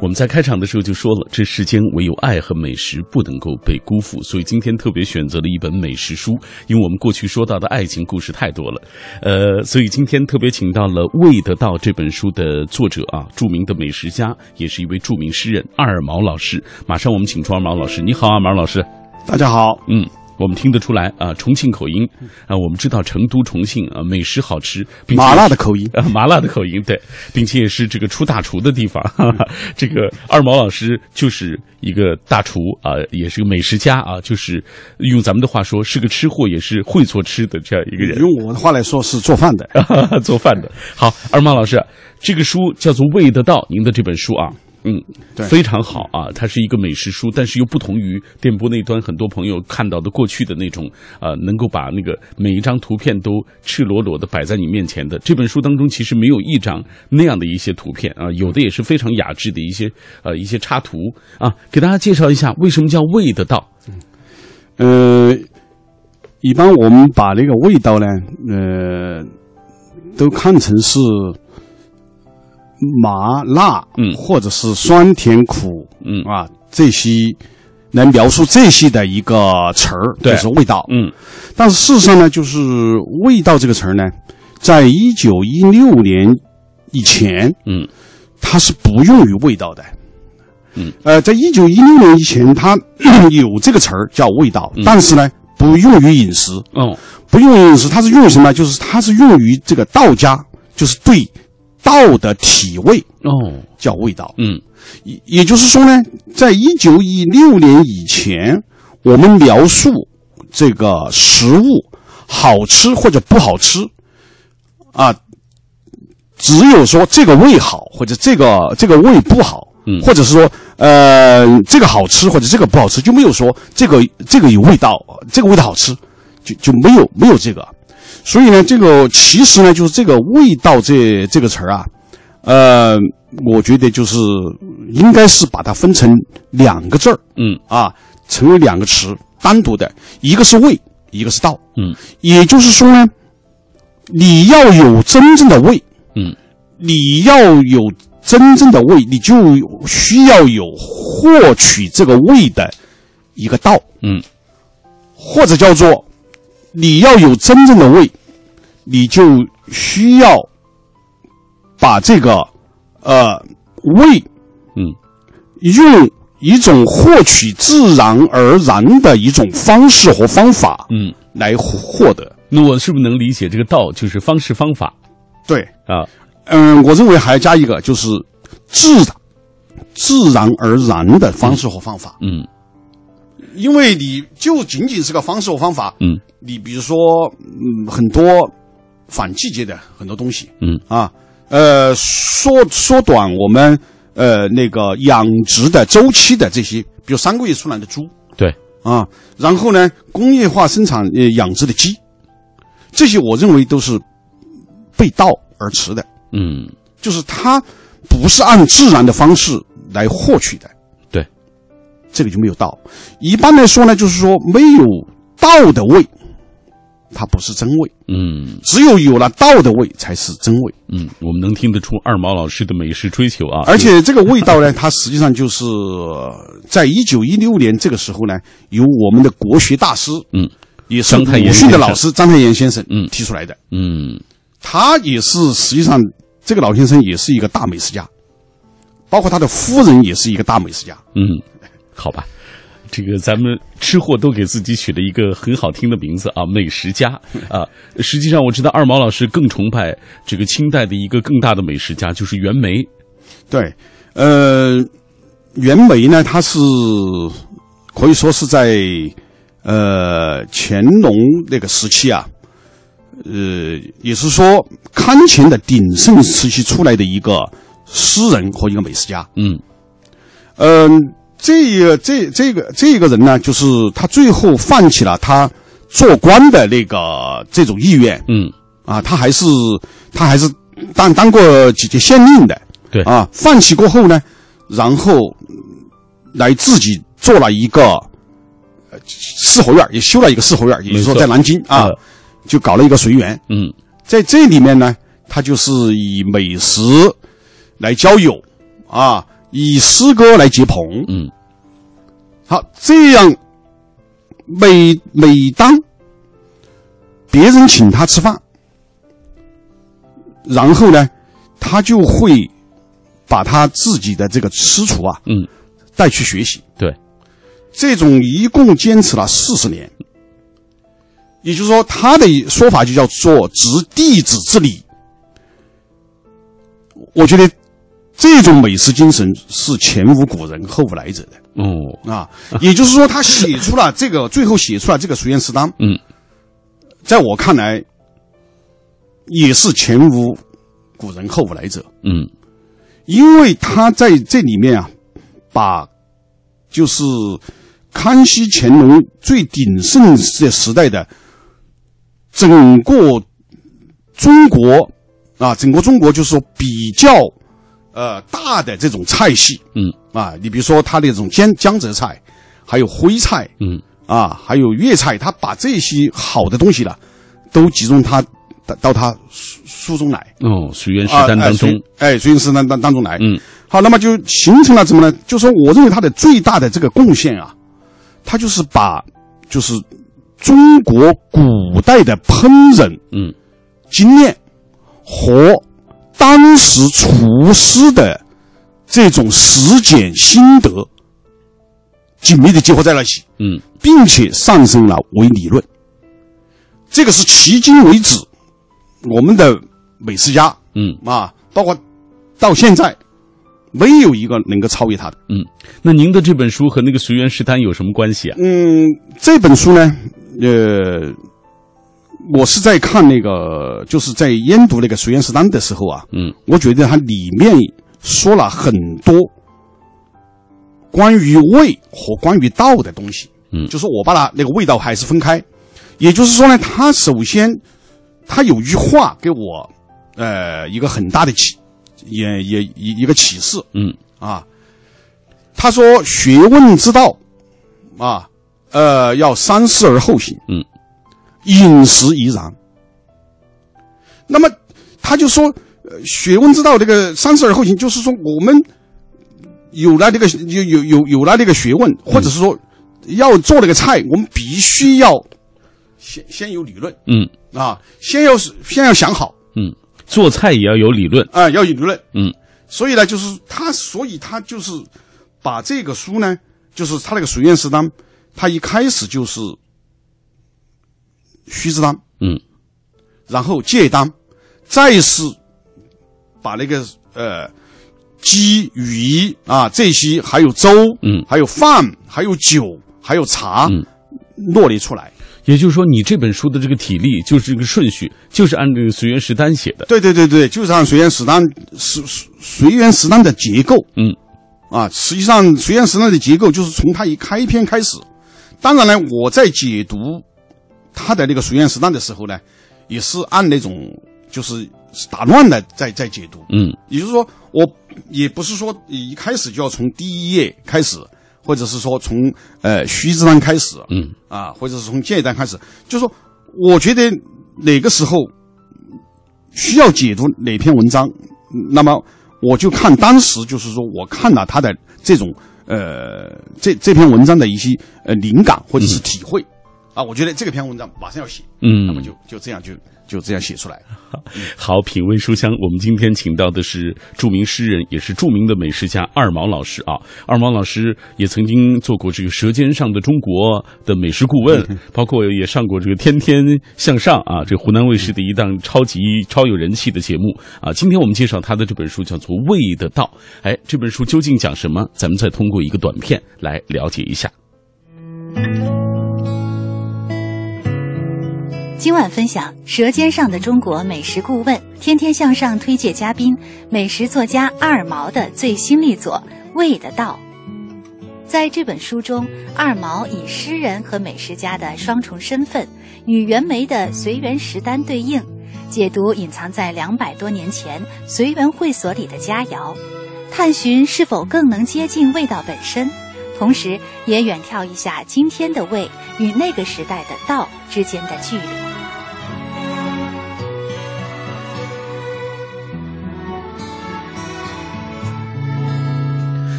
我们在开场的时候就说了，这世间唯有爱和美食不能够被辜负，所以今天特别选择了一本美食书，因为我们过去说到的爱情故事太多了，所以今天特别请到了《味得到》这本书的作者啊，著名的美食家，也是一位著名诗人阿尔毛老师。马上我们请出阿尔毛老师，你好，阿尔毛老师。大家好。我们听得出来啊，重庆口音啊，我们知道成都、重庆啊，美食好吃，麻辣的口音啊，麻辣的口音对，并且也是这个出大厨的地方。这个阿尔毛老师就是一个大厨啊，也是个美食家啊，就是用咱们的话说，是个吃货，也是会做吃的这样一个人。用我的话来说，是做饭的，做饭的。好，阿尔毛老师，这个书叫做《味得到》，您的这本书啊。对，非常好啊！它是一个美食书，但是又不同于电波那端很多朋友看到的过去的那种能够把那个每一张图片都赤裸裸的摆在你面前的。这本书当中其实没有一张那样的一些图片啊，有的也是非常雅致的一些插图啊。给大家介绍一下为什么叫味得到。一般我们把这个味道呢，都看成是麻辣，或者是酸甜苦，这些来描述这些的一个词儿，就是味道。但是事实上呢，就是味道这个词儿呢，在1916年以前，它是不用于味道的。在1916年以前，它有这个词儿叫味道，但是呢，不用于饮食。不用于饮食，它是用于什么？就是它是用于这个道家，就是对道的体味叫味道。也就是说呢，在1916年以前，我们描述这个食物好吃或者不好吃啊，只有说这个味好或者这个味不好，或者是说这个好吃或者这个不好吃，就没有说这个有味道，这个味道好吃，就没有这个。所以呢，这个其实呢，就是这个味道这个词儿啊，我觉得就是应该是把它分成两个字儿，成为两个词单独的，一个是味，一个是道。也就是说呢，你要有真正的味，你要有真正的味，你就需要有获取这个味的一个道，或者叫做。你要有真正的味，你就需要把这个味，用一种获取自然而然的一种方式和方法，来获得。那我是不是能理解这个道就是方式方法？对啊，我认为还要加一个，就是自然而然的方式和方法。因为你就仅是个方式和方法，你比如说，很多反季节的很多东西，缩短我们那个养殖的周期的这些，比如3个月出来的猪，对啊，然后呢，工业化生产养殖的鸡，这些我认为都是背道而驰的，就是它不是按自然的方式来获取的。这个就没有道。一般来说呢，就是说没有道的味，它不是真味。只有了道的味才是真味。我们能听得出阿尔毛老师的美食追求啊。而且这个味道呢，它实际上就是在1916年这个时候呢，由我们的国学大师，也是鲁迅的老师章太炎先生，提出来的。他也是实际上这个老先生也是一个大美食家，包括他的夫人也是一个大美食家。好吧，这个咱们吃货都给自己取了一个很好听的名字啊，美食家啊。实际上我知道阿尔毛老师更崇拜这个清代的一个更大的美食家，就是袁枚。对，袁枚呢，他是可以说是在乾隆那个时期啊，也是说康乾的鼎盛时期出来的一个诗人和一个美食家。这个人呢，就是他最后放弃了他做官的那个这种意愿，他还是当过几届县令的，对啊，放弃过后呢，然后来自己做了一个四合院，也修了一个四合院，也就是说在南京啊，就搞了一个随园。嗯，在这里面呢，它就是以美食来交友啊，以诗歌来结朋。嗯，好，这样每当别人请他吃饭，然后呢，他就会把他自己的这个吃厨啊，带去学习。对，这种一共坚持了40年，也就是说，他的说法就叫做“执弟子之礼”。我觉得这种美食精神是前无古人后无来者的。哦啊，也就是说，他写出了这个，最后写出了这个《随园食堂》。嗯，在我看来，也是前无古人后无来者。嗯。因为他在这里面啊，把就是康熙、乾隆最鼎盛的时代的整个中国啊，整个中国就是说比较大的这种菜系，啊，你比如说他那种江浙菜，还有徽菜，啊，还有粤菜，他把这些好的东西呢，都集中他。到他书中来哦，随园食单当中，随园食单当中来，好，那么就形成了什么呢？就说我认为他的最大的这个贡献啊，他就是把就是中国古代的烹饪经验和当时厨师的这种实践心得紧密的结合在了一起，并且上升了为理论，这个是迄今为止。我们的美食家，啊，包括到现在，没有一个能够超越他的。那您的这本书和那个《随园食单》有什么关系啊？这本书呢，我是在看那个，就是在研读那个《随园食单》的时候啊，我觉得它里面说了很多关于味和关于道的东西。就是我把它那个味道还是分开，也就是说呢，它首先。他有句话给我，一个很大的一个启示，啊，他说学问之道，啊，要三思而后行，饮食亦然。那么他就说，学问之道这个三思而后行，就是说我们有了这个有了这个学问，或者是说要做这个菜，我们必须要。先有理论，啊，先要想好，做菜也要有理论啊，要有理论，所以呢，就是他，所以他就是把这个书呢，就是他那个《随园食单》，他一开始就是须知当，然后戒当，再是把那个鸡鱼啊这些，还有粥，还有饭，还有酒，还有茶，罗列出来。也就是说，你这本书的这个体例，就是这个顺序，就是按这个《随园食单》写的。对，就是按《随园食单》的结构。啊，实际上《随园食单》的结构就是从它一开篇开始。当然呢，我在解读它的那个《随园食单》的时候呢，也是按那种就是打乱的在解读。也就是说，我也不是说一开始就要从第一页开始。或者是说从须知当开始，啊，或者是从戒当开始，就是说，我觉得哪个时候需要解读哪篇文章，那么我就看当时，就是说我看了他的这种这篇文章的一些灵感或者是体会，啊，我觉得这个篇文章马上要写，那么就这样写出来。好，品味书香，我们今天请到的是著名诗人，也是著名的美食家二毛老师啊。二毛老师也曾经做过这个《舌尖上的中国》的美食顾问，包括也上过这个《天天向上》啊，这湖南卫视的一档超有人气的节目啊。今天我们介绍他的这本书叫做《味的道》，哎，这本书究竟讲什么？咱们再通过一个短片来了解一下。今晚分享《舌尖上的中国》美食顾问天天向上推介嘉宾美食作家二毛的最新力作《味的道》。在这本书中，二毛以诗人和美食家的双重身份与袁枚的《随园食单》对应，解读隐藏在200多年前随园会所里的佳肴，探寻是否更能接近味道本身，同时也远眺一下今天的味与那个时代的道之间的距离。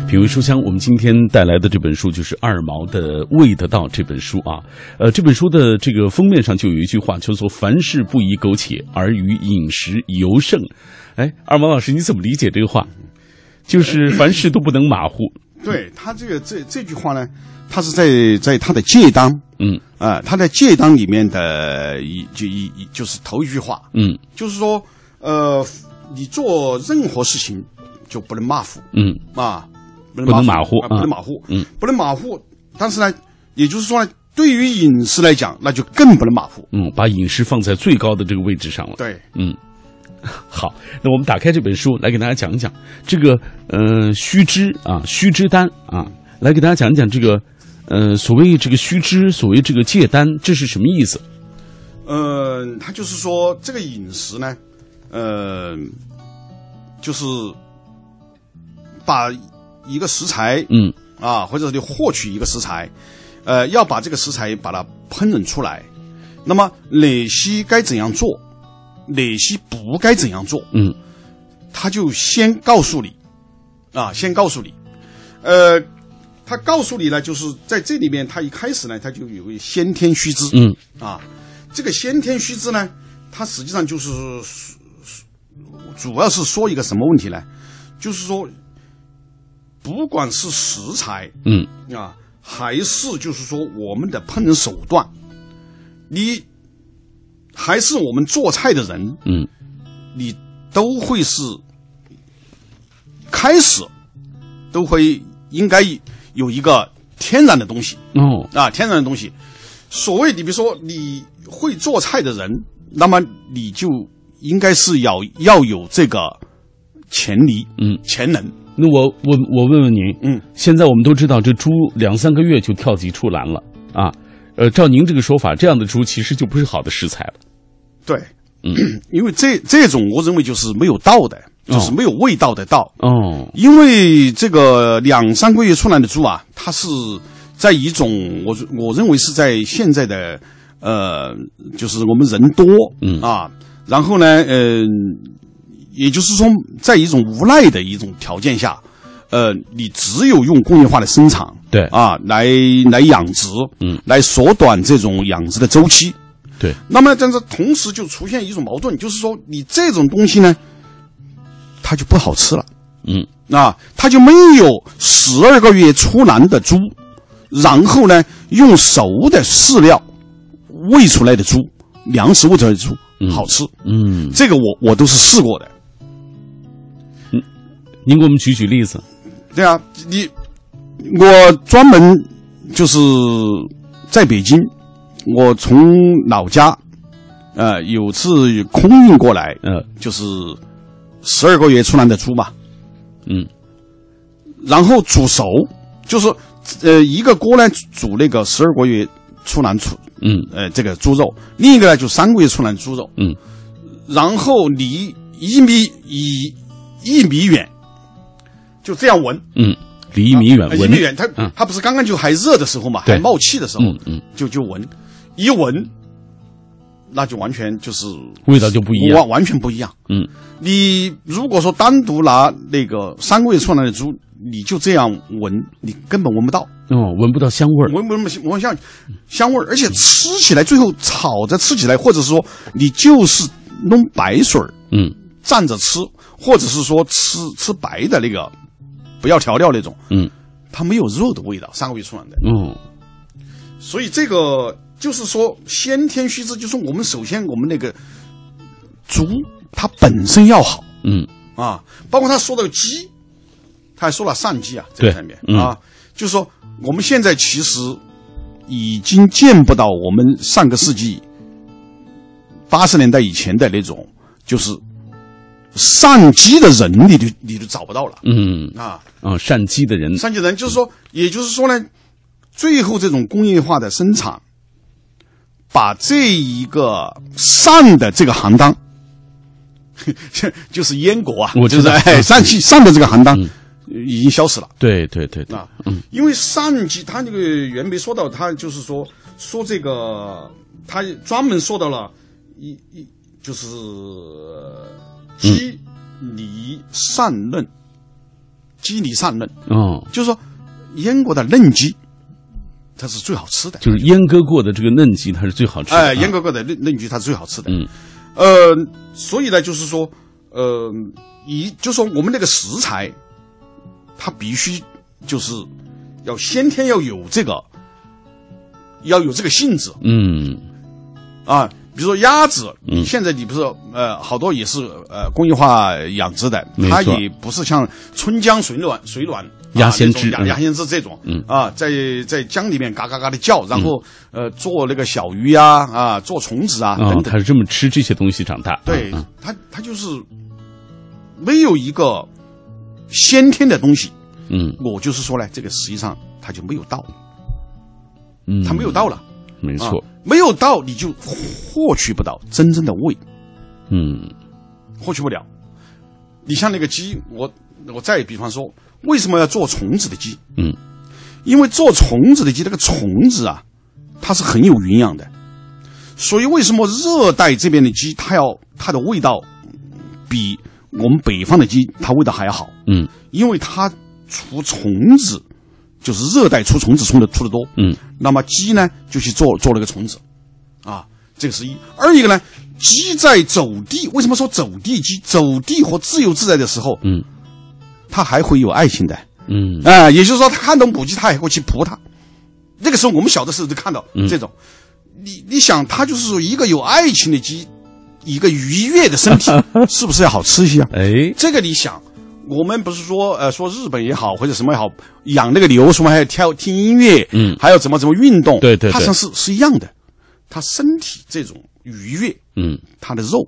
品味书香，我们今天带来的这本书就是二毛的《味的道》这本书啊。这本书的这个封面上就有一句话，叫做“凡事不宜苟且，而于饮食尤甚”。哎，二毛老师，你怎么理解这个话？就是凡事都不能马虎。对，他这句话呢，他是在他的戒当，他在戒当里面的就是头一句话，就是说，你做任何事情就不能马虎，不能马虎。但是呢，也就是说呢，对于饮食来讲，那就更不能马虎。把饮食放在最高的这个位置上了。对，好，那我们打开这本书来给大家讲一讲这个须知单啊，来给大家讲一讲这个所谓这个须知，所谓这个戒单，这是什么意思？他就是说这个饮食呢，就是把一个食材，或者你获取一个食材，要把这个食材把它烹饪出来。那么哪些该怎样做，哪些不该怎样做，他就先告诉你，他告诉你呢，就是在这里面，他一开始呢，他就有个先天须知，这个先天须知呢，它实际上就是主要是说一个什么问题呢？就是说，不管是食材，还是就是说我们的烹饪手段，你还是我们做菜的人，你都会是开始都会应该有一个天然的东西天然的东西。所谓你比如说你会做菜的人，那么你就应该是要有这个潜能。那我问问您，现在我们都知道这猪2-3个月就跳级出栏了啊，照您这个说法，这样的猪其实就不是好的食材了。对，因为这种我认为就是没有道的，就是没有味道的道。因为这个2-3个月出栏的猪啊，它是在一种我认为是在现在的就是我们人多然后呢也就是说，在一种无奈的一种条件下，你只有用工业化的生产，对啊，来养殖，来缩短这种养殖的周期，对。那么，但是同时就出现一种矛盾，就是说，你这种东西呢，它就不好吃了，它就没有12个月出栏的猪，然后呢，用熟的饲料喂出来的猪，粮食喂出来的猪好吃，这个我都是试过的。您给我们举例子。对啊，我专门就是在北京，我从老家有次空运过来，就是12个月出栏的猪嘛，然后煮熟，就是一个锅呢煮那个12个月出栏这个猪肉，另一个呢就3个月出栏猪肉，然后离1米远。就这样闻，离1米远闻，1米远，它不是刚刚就还热的时候嘛，还冒气的时候，就闻，一闻，那就完全就是味道就不一样，完全不一样。你如果说单独拿那个3个月出栏的猪，你就这样闻，你根本闻不到，闻不到香味儿，闻不到香味儿，而且吃起来，最后炒着吃起来，或者是说你就是弄白水儿，蘸着吃，或者是说吃白的那个。不要调料那种，它没有肉的味道，3个月出栏的，所以这个就是说先天须知，就是我们首先我们那个猪它本身要好，包括他说的鸡，他还说了疝鸡啊，这上面就是说我们现在其实已经见不到我们上个世纪80年代以前的那种就是。善鸡的人你就找不到了，善鸡的人就是说，也就是说呢，最后这种工业化的生产，把这一个善的这个行当，就是燕国啊，我就是善的这个行当，已经消失了。对啊，因为上集他那个袁枚说到，他就是说这个，他专门说到了就是机理善论，机理善论，就是说燕国的嫩鸡，它是最好吃的，就是阉割过的这个嫩鸡，它是最好吃的。哎，阉割过的嫩鸡，它是最好吃的。所以呢，就是说，就说我们那个食材，它必须就是要先天要有这个性质。啊，比如说鸭子，现在你不是好多也是工业化养殖的，它也不是像春江水暖。鸭先知这种啊，在江里面嘎嘎嘎的叫，然后做那个小鱼啊，做虫子啊等等，它是这么吃这些东西长大。对，它就是没有一个先天的东西。我就是说呢，这个实际上它就没有道，它没有道了，没错，没有道你就获取不到真正的味，获取不了。你像那个鸡，我再比方说。为什么要做虫子的鸡？因为做虫子的鸡，那个虫子啊，它是很有营养的，所以为什么热带这边的鸡，它的味道比我们北方的鸡，它味道还要好？因为它除虫子，就是热带除虫子出的多。那么鸡呢，就去做那个虫子，啊，这个是一。二一个呢，鸡在走地，为什么说走地鸡？走地和自由自在的时候，他还会有爱情的，也就是说，他看到母鸡，他还会去扑它。那个时候，我们小的时候就看到这种，你想，他就是说一个有爱情的鸡，一个愉悦的身体，是不是要好吃一些啊？哎，这个你想，我们不是说说日本也好，或者什么也好，养那个牛，什么还要听音乐，还要怎么运动，对，它实际上是一样的，它身体这种愉悦，它的肉。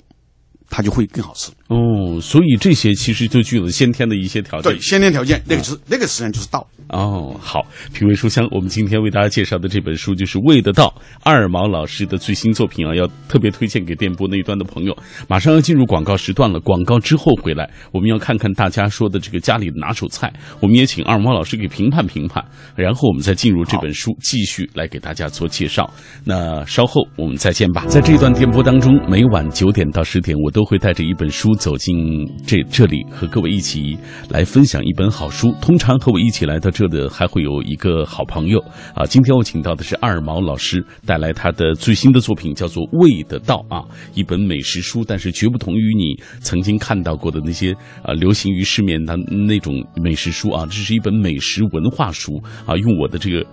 它就会更好吃哦，所以这些其实就具有先天的一些条件。对，先天条件，那个实际上就是道哦。好，品味书香，我们今天为大家介绍的这本书就是《味的道》，二毛老师的最新作品啊，要特别推荐给电波那一端的朋友。马上要进入广告时段了，广告之后回来，我们要看看大家说的这个家里的拿手菜，我们也请二毛老师给评判，然后我们再进入这本书，继续来给大家做介绍。那稍后我们再见吧。在这段电波当中，每晚9点到10点，我都会带着一本书走进这里，和各位一起来分享一本好书。通常和我一起来到这的还会有一个好朋友啊。今天我请到的是二毛老师，带来他的最新的作品叫做《味的道》啊，一本美食书，但是绝不同于你曾经看到过的那些流行于市面的那种美食书啊，这是一本美食文化书啊。用我的这个。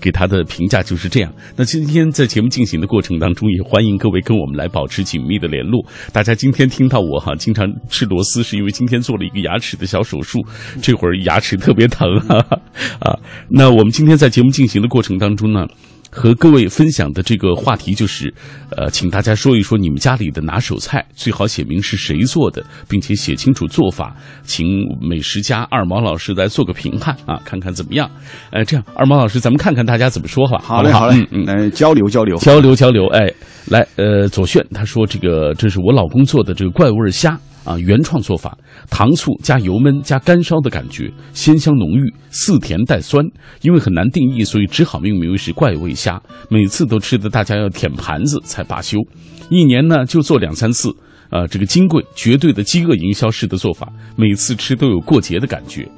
给他的评价就是这样。那今天在节目进行的过程当中，也欢迎各位跟我们来保持紧密的联络。大家今天听到我经常吃螺丝，是因为今天做了一个牙齿的小手术，这会儿牙齿特别疼啊。那我们今天在节目进行的过程当中呢，和各位分享的这个话题就是，请大家说一说你们家里的拿手菜，最好写明是谁做的，并且写清楚做法，请美食家二毛老师来做个评判啊，看看怎么样。这样，二毛老师，咱们看看大家怎么说吧。好嘞，来交流。哎，来，左炫他说这是我老公做的这个怪味虾。啊，原创做法，糖醋加油焖加干烧的感觉，鲜香浓郁，似甜带酸。因为很难定义，所以只好命名为是怪味虾。每次都吃的大家要舔盘子才罢休，一年呢就做2-3次。这个金贵绝对的饥饿营销式的做法，每次吃都有过节的感觉。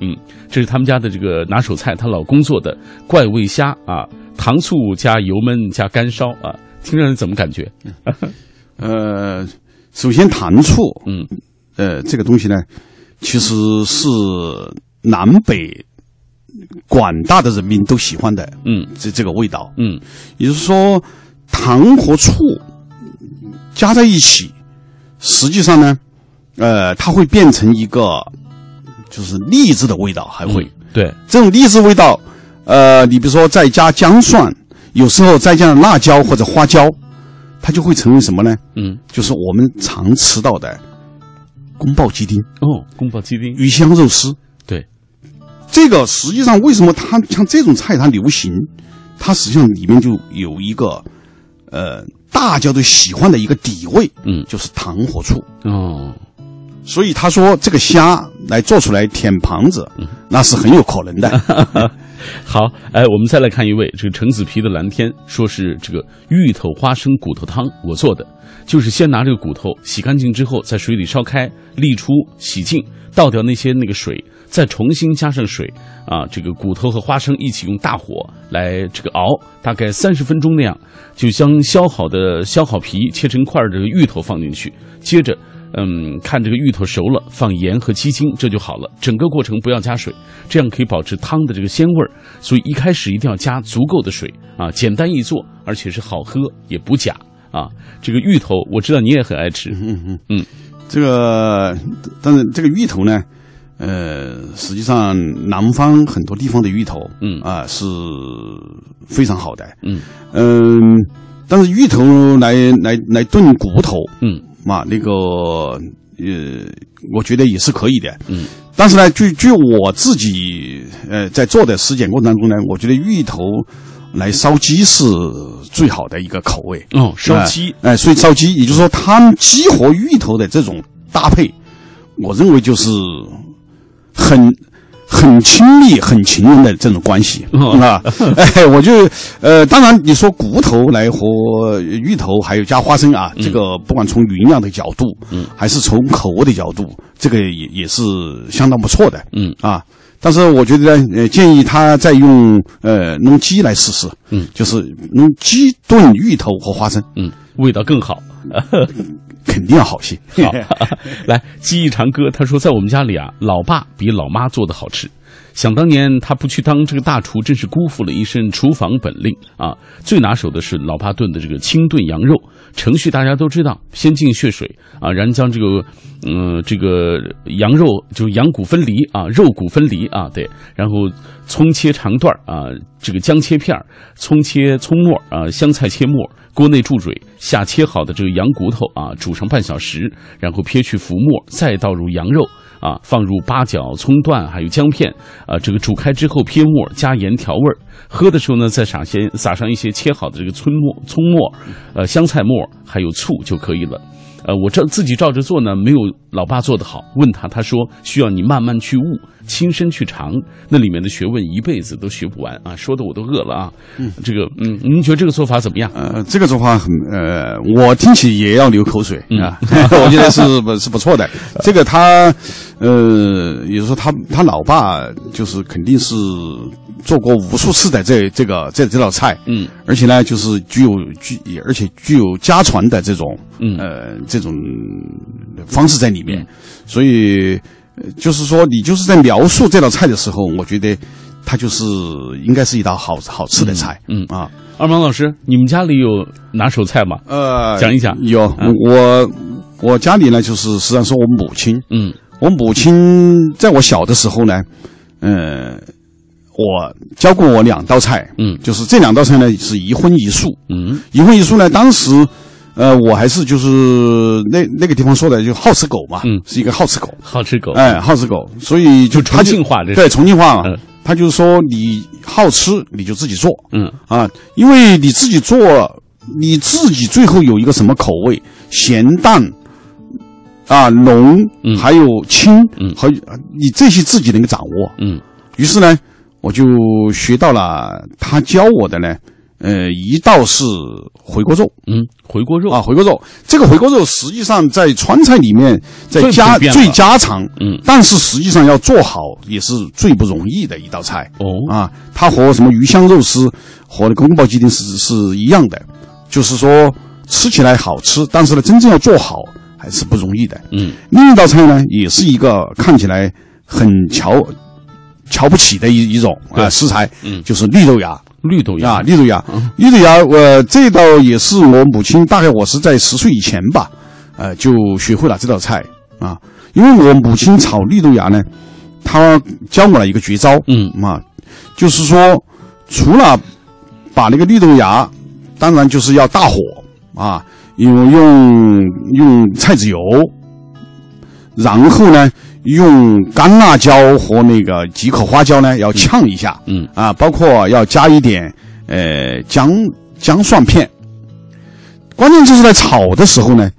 这是他们家的这个拿手菜，她老公做的怪味虾啊，糖醋加油焖加干烧啊，听着怎么感觉？首先糖醋，这个东西呢，其实是南北广大的人民都喜欢的，这个味道，也就是说，糖和醋加在一起，实际上呢，它会变成一个就是荔枝的味道，还会，对，这种荔枝味道，你比如说再加姜蒜，有时候再加辣椒或者花椒，它就会成为什么呢？就是我们常吃到的。宫爆鸡丁、鱼香肉丝，对，这个实际上为什么它像这种菜它流行？它实际上里面就有一个，大家都喜欢的一个底味，就是糖和醋。所以他说这个虾来做出来舔盘子，那是很有可能的。好，我们再来看一位，这个橙子皮的蓝天说是这个芋头花生骨头汤，我做的就是先拿这个骨头洗干净之后，在水里烧开，沥出洗净，倒掉那些那个水，再重新加上水啊，这个骨头和花生一起用大火来这个熬，大概30分钟那样，就将削好皮切成块的这个芋头放进去，接着。看这个芋头熟了，放盐和鸡精，这就好了。整个过程不要加水，这样可以保持汤的这个鲜味儿。所以一开始一定要加足够的水啊，简单易做，而且是好喝也不假啊。这个芋头我知道你也很爱吃，这个但是这个芋头呢，实际上南方很多地方的芋头，是非常好的，但是芋头来炖骨头，嘛，那个我觉得也是可以的，但是呢，据我自己在做的实践过程当中呢，我觉得芋头来烧鸡是最好的一个口味哦，烧鸡，所以烧鸡，也就是说，他们鸡和芋头的这种搭配，我认为就是很亲密、很情人的这种关系啊，我就当然你说骨头来和芋头还有加花生啊，这个不管从营养的角度，还是从口味的角度，这个也是相当不错的，但是我觉得呢，建议他再用弄鸡来试试，就是弄鸡炖芋头和花生，味道更好。肯定要好些。好，来，记忆长歌，他说在我们家里啊，老爸比老妈做的好吃。想当年他不去当这个大厨，真是辜负了一身厨房本领啊！最拿手的是老爸炖的这个清炖羊肉，程序大家都知道，先进血水啊，然后将这个这个羊肉就是羊骨分离啊，肉骨分离啊，对，然后葱切长段啊，这个姜切片，葱切葱末啊，香菜切末。锅内注水，下切好的这个羊骨头啊，煮上半小时，然后撇去浮沫，再倒入羊肉啊，放入八角、葱段还有姜片啊，这个煮开之后撇沫，加盐调味儿。喝的时候呢，再撒上一些切好的这个葱末、香菜末还有醋就可以了。我自己照着做呢，没有老爸做的好。问他，他说需要你慢慢去悟，亲身去尝，那里面的学问一辈子都学不完啊！说的我都饿了啊。这个，您觉得这个做法怎么样？这个做法很，我听起也要流口水啊。我觉得是不错的。这个他，也就是说他老爸就是肯定是做过无数次的这道菜，而且呢，就是具有家传的这种，这种方式在里面，所以就是说，你就是在描述这道菜的时候，我觉得它就是应该是一道好吃的菜，啊。二毛老师，你们家里有拿手菜吗？讲一讲。有，我家里呢，就是实际上是我母亲，我母亲在我小的时候呢，我教过我2道菜，就是这2道菜呢是一荤一素，呢，当时。我还是就是那个地方说的，就好吃狗嘛，是一个好吃狗，好吃狗，所以就重庆话，对重庆话，他就是说你好吃你就自己做，因为你自己做，你自己最后有一个什么口味，咸淡啊浓，还有清，还有你这些自己能够掌握，于是呢，我就学到了他教我的呢。一道是回锅肉，回锅肉啊，回锅肉。这个回锅肉实际上在川菜里面，在最家常，但是实际上要做好也是最不容易的一道菜哦啊。它和什么鱼香肉丝和宫保鸡丁是一样的，就是说吃起来好吃，但是呢，真正要做好还是不容易的。另一道菜呢，也是一个看起来很瞧不起的一种啊食材，就是绿豆芽，这道也是我母亲，大概我是在10岁以前吧，就学会了这道菜啊。因为我母亲炒绿豆芽呢，她教我了一个绝招，就是说，除了把那个绿豆芽，当然就是要大火啊，用菜籽油，然后呢。用干辣椒和那个几口花椒呢，要炝一下，包括要加一点姜蒜片。关键就是在炒的时候呢，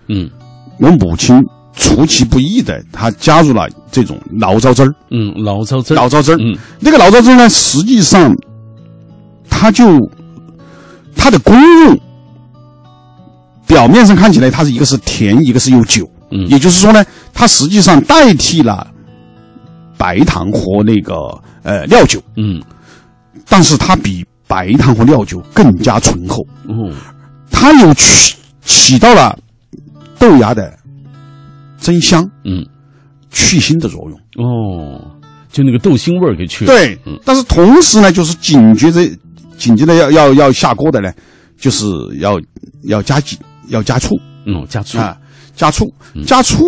我母亲出其不意的，它加入了这种醪糟汁儿。嗯，醪糟汁儿，醪糟汁儿。嗯，那个醪糟汁呢，实际上它的功用，表面上看起来它是一个是甜，一个是有酒。嗯，也就是说呢，它实际上代替了白糖和那个料酒。嗯，但是它比白糖和料酒更加醇厚。嗯，它有起到了豆芽的增香，嗯，去腥的作用。哦，就那个豆腥味儿给去了。对，嗯，但是同时呢，就是紧接着要下锅的呢，就是要加醋。嗯，加醋啊，加醋，加醋，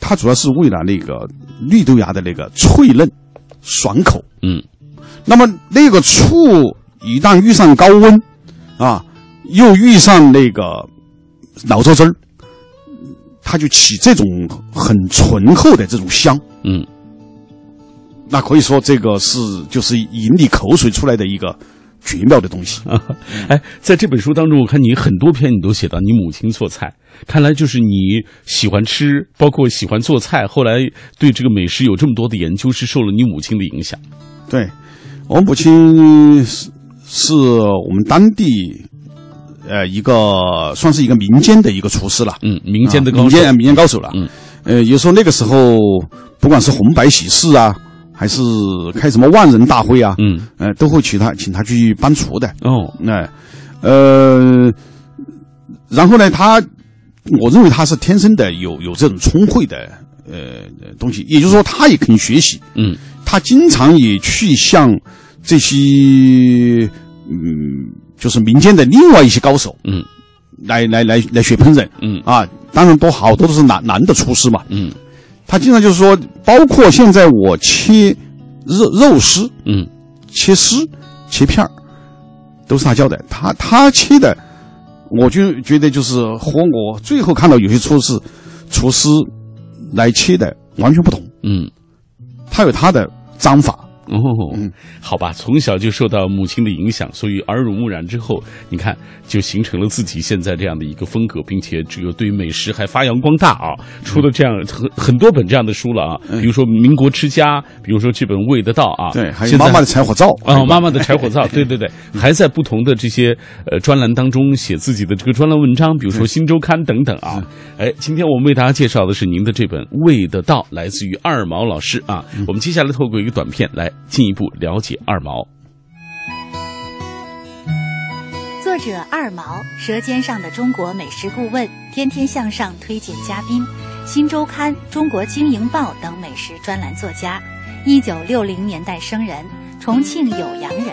它主要是为了那个绿豆芽的那个脆嫩、爽口。嗯，那么那个醋一旦遇上高温，啊，又遇上那个醪糟汁儿，它就起这种很醇厚的这种香。嗯，那可以说这个就是引你口水出来的一个绝妙的东西啊。哎，在这本书当中，我看你很多篇你都写到你母亲做菜，看来就是你喜欢吃，包括喜欢做菜，后来对这个美食有这么多的研究，是受了你母亲的影响。对，我母亲是我们当地一个算是一个民间的一个厨师了，嗯，民间的高手，民间高手了，嗯，有时候那个时候，不管是红白喜事啊，还是开什么万人大会啊，嗯，都会请他去帮厨的。哦，那然后呢，我认为他是天生的有这种聪慧的东西，也就是说，他也肯学习，嗯，他经常也去向这些就是民间的另外一些高手，嗯，来学烹饪，嗯啊，当然好多都是男的厨师嘛，嗯，他经常就是说，包括现在我切肉丝，嗯，切丝、切片都是他教的，他切的，我就觉得就是和我最后看到有些厨师来切的完全不同，嗯，他有他的章法。哦，好吧，从小就受到母亲的影响，所以耳濡目染之后，你看就形成了自己现在这样的一个风格，并且这个对于美食还发扬光大啊，出了这样很多本这样的书了啊，比如说《民国吃家》，比如说这本《味的道》啊，对，还有妈妈的柴火灶啊，哦，妈妈的柴火灶，对对对，还在不同的这些专栏当中写自己的这个专栏文章，比如说《新周刊》等等啊。哎，今天我们为大家介绍的是您的这本《味的道》，来自于二毛老师啊。我们接下来透过一个短片来进一步了解二毛。作者二毛，舌尖上的中国美食顾问，天天向上推荐嘉宾，新周刊、中国经营报等美食专栏作家。1960年代生人，重庆酉阳人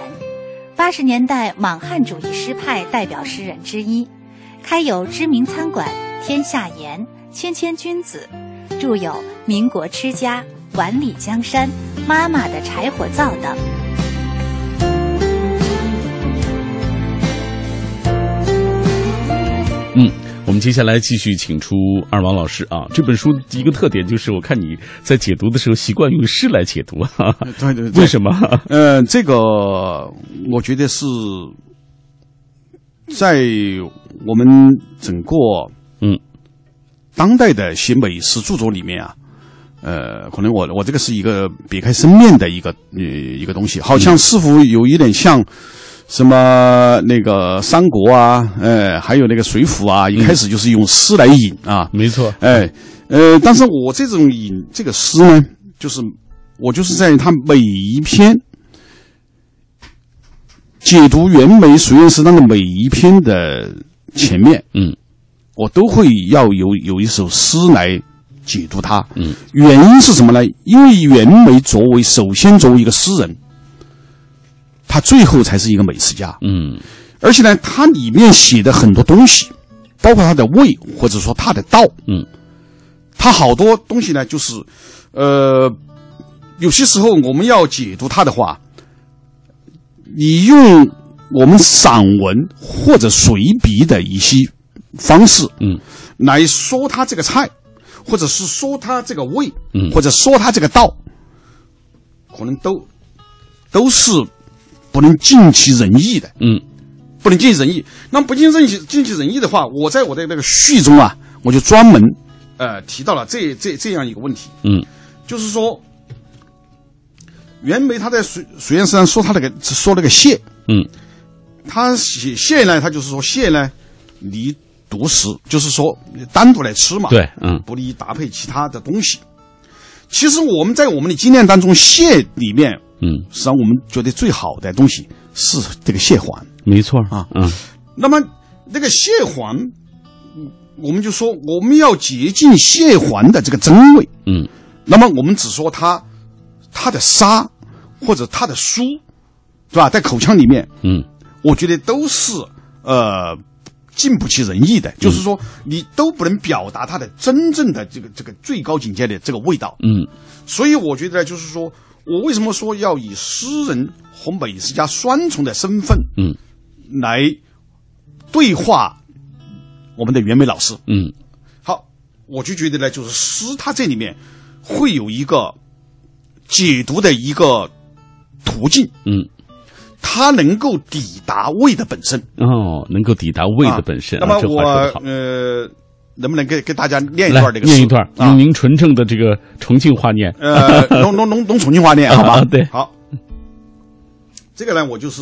，80年代莽汉主义诗派代表诗人之一，开有知名餐馆天下盐、谦谦君子，著有《民国吃家》、碗里江山、妈妈的柴火灶等。我们接下来继续请出二毛老师啊。这本书一个特点就是，我看你在解读的时候习惯用诗来解读啊。对对对，为什么？这个我觉得是在我们整个当代的写美食著作里面啊。可能我这个是一个别开生面的一个东西，好像似乎有一点像什么那个三国啊，还有那个水浒啊，一开始就是用诗来引啊，没错，哎，但是我这种引这个诗呢，就是我就是在它每一篇解读袁枚《随园食堂》的每一篇的前面，我都会要有一首诗来解读它，原因是什么呢？因为袁枚首先作为一个诗人，他最后才是一个美食家，而且呢，他里面写的很多东西，包括他的味或者说他的道，他好多东西呢，就是有些时候我们要解读他的话，你用我们散文或者随笔的一些方式，来说他这个菜。或者是说他这个味，或者说他这个道，可能都是不能尽其人意的，不能尽人意。那么不尽其人意的话，我在我的那个序中啊，我就专门提到了这样一个问题，嗯，就是说袁枚他在水淹诗上说了个谢，嗯，他写谢呢，他就是说谢呢离独食，就是说单独来吃嘛，对，嗯，不离搭配其他的东西。其实我们在我们的经验当中，蟹里面，嗯，实际上我们觉得最好的东西是这个蟹黄，没错啊，嗯。那么那个蟹黄，我们就说我们要竭尽蟹黄的这个真味，嗯。那么我们只说它的沙或者它的酥，是吧？在口腔里面，嗯，我觉得都是尽不其人意的，就是说你都不能表达它的真正的这个最高境界的这个味道。嗯，所以我觉得就是说我为什么说要以诗人和美食家双重的身份，嗯，来对话我们的袁枚老师。嗯，好，我就觉得呢，就是诗它这里面会有一个解读的一个途径。嗯。它能够抵达味的本身哦，能够抵达味的本身。啊、那么我能不能给大家念一段这个？念一段啊，您纯正的这个重庆话念，农重庆话念，好吧？啊、对，好。这个呢，我就是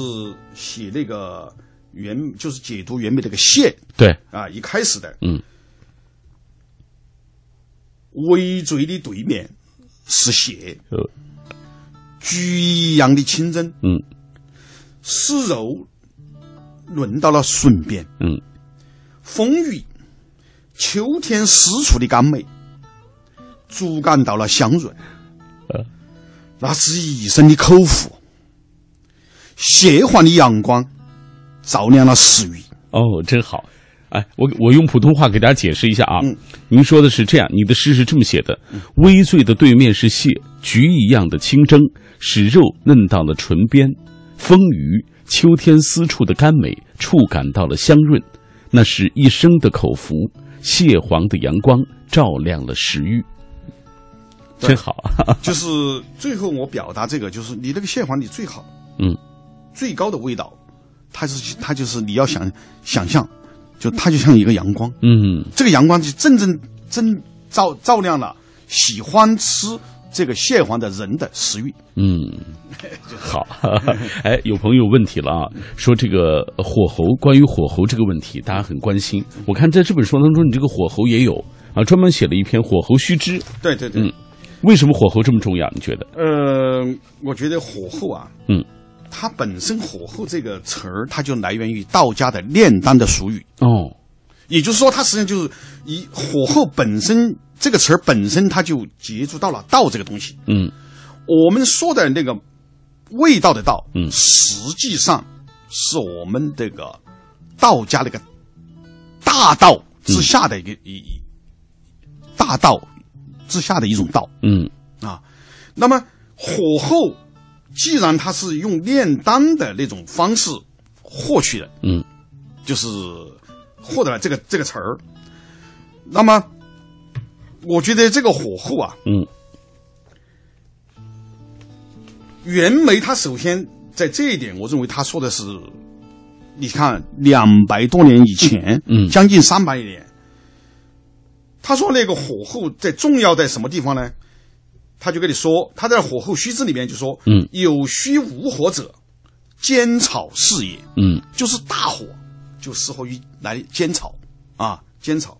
写那个就是解读袁枚这个谢，对啊，一开始的，嗯，微醉的对面是谢，菊一样的清蒸，嗯。丝柔轮到了笋边，嗯，风雨秋天时处的甘美，竹竿到了香润，那是一身的口福。斜缓的阳光照亮了食欲。哦，真好！哎，我用普通话给大家解释一下啊。嗯，您说的是这样，你的诗是这么写的：微醉的对面是蟹，菊一样的清蒸，使肉嫩到了唇边。风雨秋天私处的甘美，触感到了香润，那是一生的口福。蟹黄的阳光照亮了食欲，真好。就是最后我表达这个，就是你这个蟹黄，你最好，嗯，最高的味道，它就是你要想象，它就像一个阳光，嗯，这个阳光就真照亮了喜欢吃这个蟹黄的人的食欲。嗯，好。哎，有朋友问题了啊，说这个火候，关于火候这个问题，大家很关心。我看在这本书当中，你这个火候也有啊，专门写了一篇火候须知。对对对。嗯，为什么火候这么重要？你觉得？我觉得火候啊，嗯，它本身火候这个词儿，它就来源于道家的炼丹的俗语。哦，也就是说，它实际上就是以火候本身。这个词儿本身，它就接触到了道这个东西。嗯，我们说的那个味道的道，嗯，实际上是我们这个道家那个大道之下的一个、大道之下的一种道。嗯啊，那么火候既然它是用炼丹的那种方式获取的，嗯，就是获得了这个词儿，那么。我觉得这个火候啊，嗯，袁枚他首先在这一点，我认为他说的是，你看200多年以前，嗯，将近300年，他说那个火候在重要在什么地方呢？他就跟你说，他在《火候须知》里面就说，嗯，有虚无火者，煎炒是也，嗯，就是大火就适合于来煎炒啊，煎炒，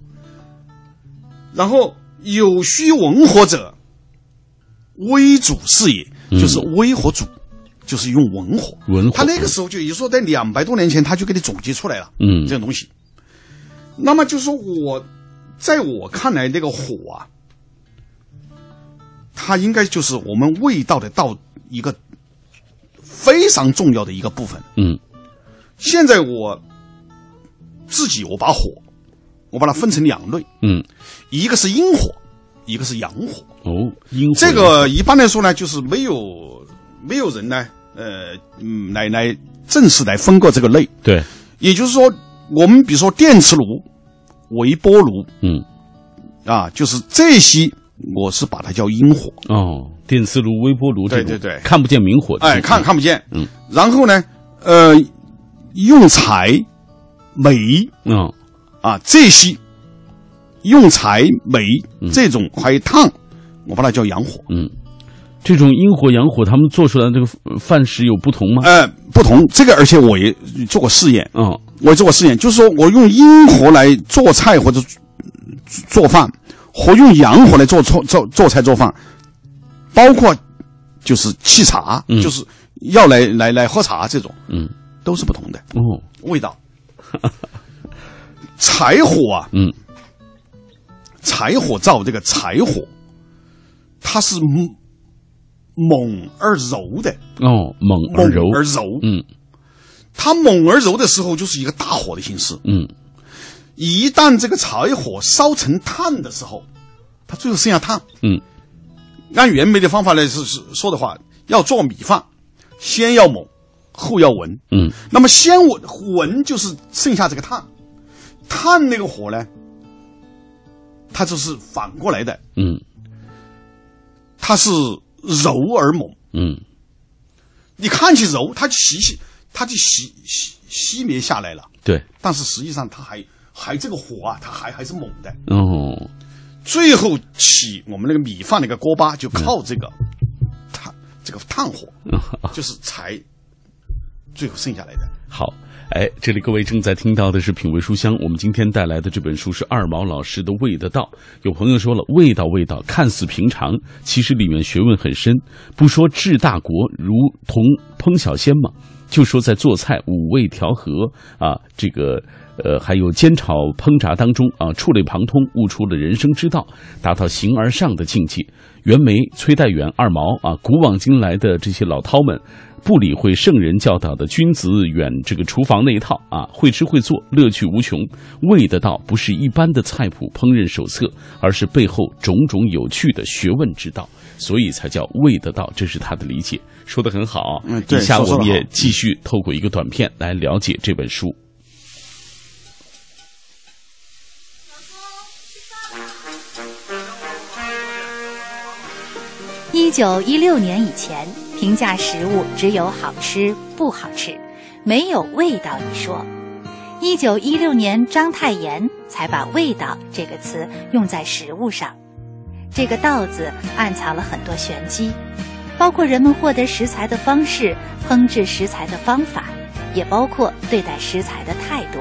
然后。有虚文火者，微煮是也，就是微火煮，就是用文火。文火，他那个时候就也说，在200多年前，他就给你总结出来了。嗯，这种东西。那么就是说我，在我看来，那个火啊，它应该就是我们味道的道一个非常重要的一个部分。嗯，现在我自己我把火。我把它分成2类，嗯，一个是阴火，一个是阳火。哦，阴火这个一般来说呢，就是没有人呢，来正式来分割这个类。对，也就是说，我们比如说电磁炉、微波炉，嗯，啊，就是这些，我是把它叫阴火。哦，电磁炉、微波炉这种，对对对，看不见明火，哎，看不见，嗯。然后呢，用柴、煤，嗯。啊，这些用柴、煤这种还有烫，我把它叫洋火。嗯，这种阴火、阳火，他们做出来的这个饭食有不同吗？不同。这个而且我也做过试验。嗯，我做过试验，就是说我用阴火来做菜或者做饭，和用阳火来做菜做饭，包括就是沏茶，就是要来喝茶这种，都是不同的哦，味道。柴火啊，柴火灶这个柴火，它是猛而柔的哦，猛而柔，它猛而柔的时候就是一个大火的形式，一旦这个柴火烧成炭的时候，它最后剩下炭，按原本的方法来说的话，要做米饭，先要猛，后要文，那么先文就是剩下这个炭，炭那个火呢，它就是反过来的，它是柔而猛，你看起柔，它就熄灭下来了，对，但是实际上它还这个火啊，它还是猛的哦。最后起我们那个米饭那个锅巴就靠这个炭，这个炭火就是柴最后剩下来的。好，哎，这里各位正在听到的是品味书香，我们今天带来的这本书是二毛老师的《味的道》。有朋友说了，味道看似平常，其实里面学问很深。不说治大国如同烹小鲜嘛，就说在做菜五味调和啊，这个还有煎炒烹炸当中啊，触类旁通，悟出了人生之道，达到形而上的境界。袁枚、崔代远、二毛啊，古往今来的这些老饕们，不理会圣人教导的君子远这个厨房那一套啊，会吃会做，乐趣无穷。味的道不是一般的菜谱烹饪手册，而是背后种种有趣的学问之道，所以才叫味的道，这是他的理解。说得很好，以下我们也继续透过一个短片来了解这本书。1916年以前，评价食物只有好吃不好吃，没有味道一说。1916年，章太炎才把味道这个词用在食物上。这个道字暗藏了很多玄机，包括人们获得食材的方式、烹制食材的方法，也包括对待食材的态度。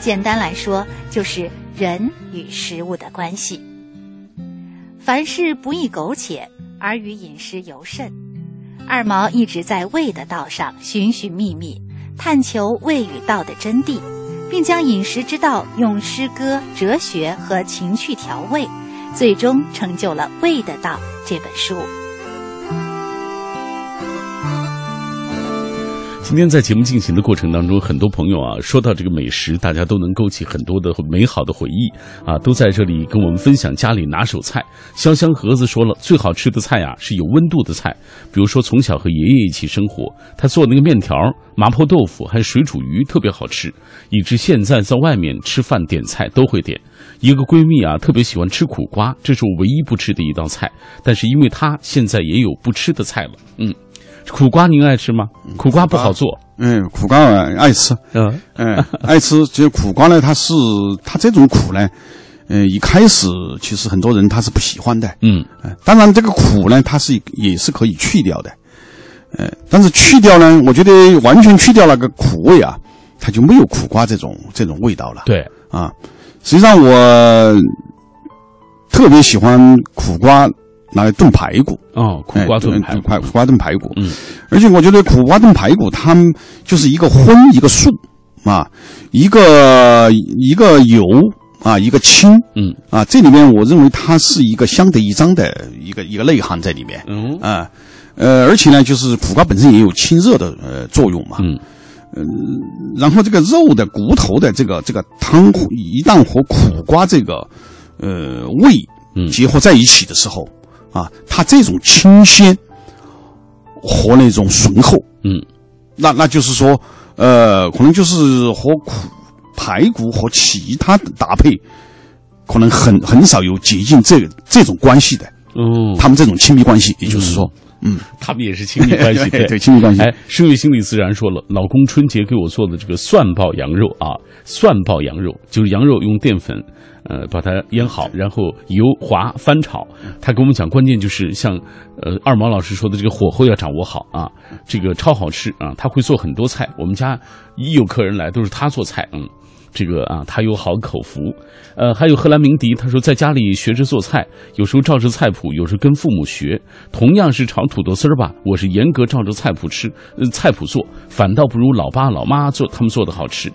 简单来说，就是人与食物的关系。凡事不宜苟且，而与饮食尤甚。二毛一直在味的道上寻寻觅觅，探求味与道的真谛，并将饮食之道用诗歌、哲学和情趣调味，最终成就了《味的道》这本书。今天在节目进行的过程当中，很多朋友啊，说到这个美食，大家都能勾起很多的美好的回忆啊，都在这里跟我们分享家里拿手菜。潇湘盒子说了，最好吃的菜啊，是有温度的菜。比如说从小和爷爷一起生活，他做那个面条、麻婆豆腐还有水煮鱼特别好吃，以致现在在外面吃饭点菜都会点。一个闺蜜啊，特别喜欢吃苦瓜，这是我唯一不吃的一道菜，但是因为她现在也有不吃的菜了。苦瓜您爱吃吗？苦瓜不好做。苦瓜爱吃。爱吃。其实苦瓜呢，它这种苦呢，一开始其实很多人他是不喜欢的。当然这个苦呢，它也是可以去掉的。但是去掉呢，我觉得完全去掉那个苦味啊，它就没有苦瓜这种味道了。对啊，实际上我特别喜欢苦瓜。拿来炖排骨苦瓜炖排骨，苦瓜炖排骨。而且我觉得苦瓜炖排骨，它就是一个荤，一个素啊，一个油啊，一个清，这里面我认为它是一个相得益彰的一个内涵在里面。而且呢，就是苦瓜本身也有清热的作用嘛。然后这个肉的骨头的这个汤，一旦和苦瓜这个味结合在一起的时候。它这种清鲜和那种醇厚，那就是说，可能就是和排骨和其他的搭配，可能很少有接近这种关系的，他们这种亲密关系，也就是说，嗯，他们也是亲密关系，对亲密关系。哎，生育心理自然说了，老公春节给我做的这个蒜爆羊肉啊，蒜爆羊肉就是羊肉用淀粉，把它腌好，然后油滑翻炒。他跟我们讲，关键就是像二毛老师说的，这个火候要掌握好啊，这个超好吃啊。他会做很多菜，我们家一有客人来都是他做菜，嗯。这个啊，他有好口福，还有荷兰鸣笛，他说在家里学着做菜，有时候照着菜谱，有时候跟父母学。同样是炒土豆丝儿吧，我是严格照着菜谱吃，菜谱做，反倒不如老爸老妈做他们做的好吃。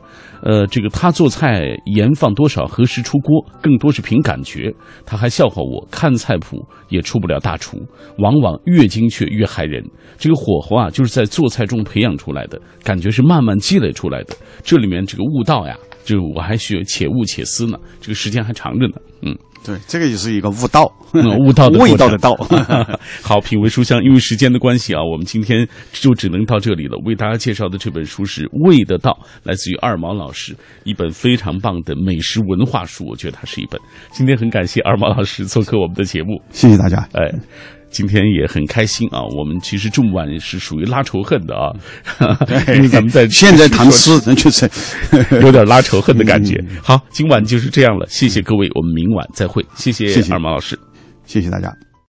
这个他做菜盐放多少，何时出锅，更多是凭感觉。他还笑话我，看菜谱也出不了大厨，往往越精确越害人。这个火候啊，就是在做菜中培养出来的，感觉是慢慢积累出来的。这里面这个悟道呀。就我还需要且悟且思呢，这个时间还长着呢。嗯，对，这个也是一个悟道，悟道的味道的道。好，品味书香，因为时间的关系啊，我们今天就只能到这里了。为大家介绍的这本书是《味的道》，来自于二毛老师，一本非常棒的美食文化书。我觉得它是一本。今天很感谢二毛老师做客我们的节目，谢谢大家。哎。今天也很开心啊！我们其实这么晚是属于拉仇恨的啊，因为咱们在现在唐诗，咱就是有点拉仇恨的感觉。好，今晚就是这样了，谢谢各位，我们明晚再会，谢谢二毛老师，谢谢大家。